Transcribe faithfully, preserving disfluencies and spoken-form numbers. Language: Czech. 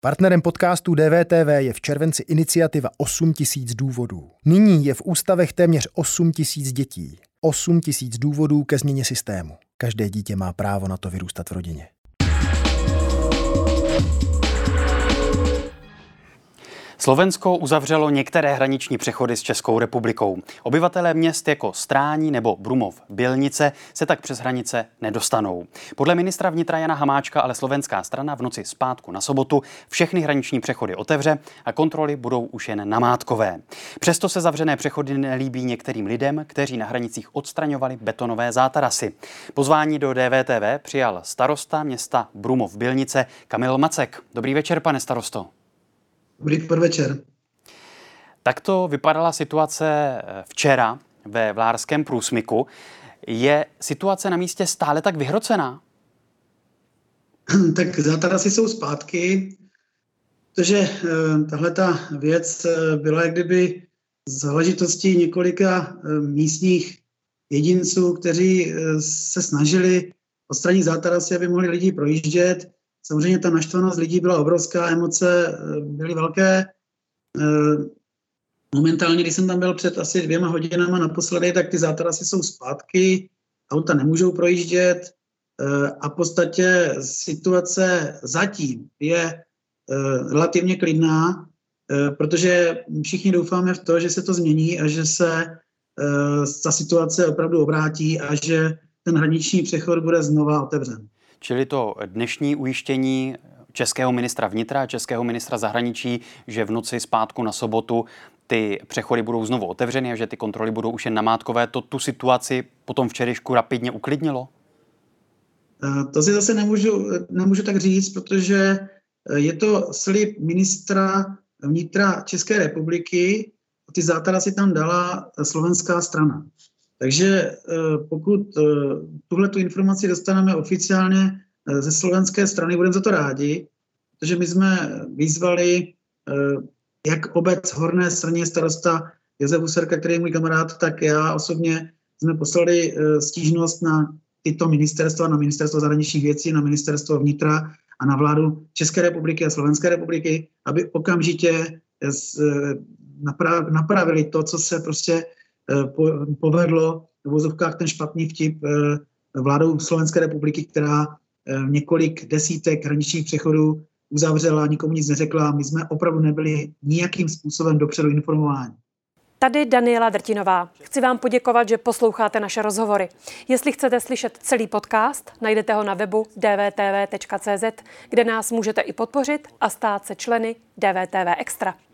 Partnerem podcastu D V T V je v červenci iniciativa osm tisíc důvodů. Nyní je v ústavech téměř osm tisíc dětí. osm tisíc důvodů ke změně systému. Každé dítě má právo na to vyrůstat v rodině. Slovensko uzavřelo některé hraniční přechody s Českou republikou. Obyvatelé měst jako Stráň nebo Brumov-Bělnice se tak přes hranice nedostanou. Podle ministra vnitra Jana Hamáčka ale slovenská strana v noci z pátku na sobotu všechny hraniční přechody otevře a kontroly budou už jen namátkové. Přesto se zavřené přechody nelíbí některým lidem, kteří na hranicích odstraňovali betonové zátarasy. Pozvání do D V T V přijal starosta města Brumov-Bělnice Kamil Macek. Dobrý večer, pane starosto. Dobrý podvečer. Takto vypadala situace včera ve Vlářském průsmyku. Je situace na místě stále tak vyhrocená? Tak zátarasy jsou zpátky, protože tahleta věc byla jak kdyby záležitostí několika místních jedinců, kteří se snažili odstranit zátarasy, aby mohli lidi projíždět. Samozřejmě ta naštvanost lidí byla obrovská, emoce byly velké. Momentálně, když jsem tam byl před asi dvěma hodinama naposledy, tak ty zátarasy jsou zpátky, auta nemůžou projíždět a v podstatě situace zatím je relativně klidná, protože všichni doufáme v to, že se to změní a že se ta situace opravdu obrátí a že ten hraniční přechod bude znova otevřen. Čili to dnešní ujištění českého ministra vnitra a českého ministra zahraničí, že v noci zpátku na sobotu ty přechody budou znovu otevřeny a že ty kontroly budou už jen namátkové, to tu situaci potom včerejšku rapidně uklidnilo? To si zase nemůžu, nemůžu tak říct, protože je to slib ministra vnitra České republiky a ty zátarasy tam dala slovenská strana. Takže pokud tuhle tu informaci dostaneme oficiálně ze slovenské strany, budeme za to rádi, protože my jsme vyzvali jak obec Horné Straně, starosta Jozef Userka, který je můj kamarád, tak já osobně jsme poslali stížnost na tyto ministerstva, na ministerstvo zahraničních věcí, na ministerstvo vnitra a na vládu České republiky a Slovenské republiky, aby okamžitě napravili to, co se prostě povedlo v vozovkách ten špatný vtip vládou Slovenské republiky, která několik desítek hraničních přechodů uzavřela, nikomu nic neřekla. My jsme opravdu nebyli nijakým způsobem dopředu informováni. Tady Daniela Drtinová. Chci vám poděkovat, že posloucháte naše rozhovory. Jestli chcete slyšet celý podcast, najdete ho na webu d v t v tečka c z, kde nás můžete i podpořit a stát se členy D V T V Extra.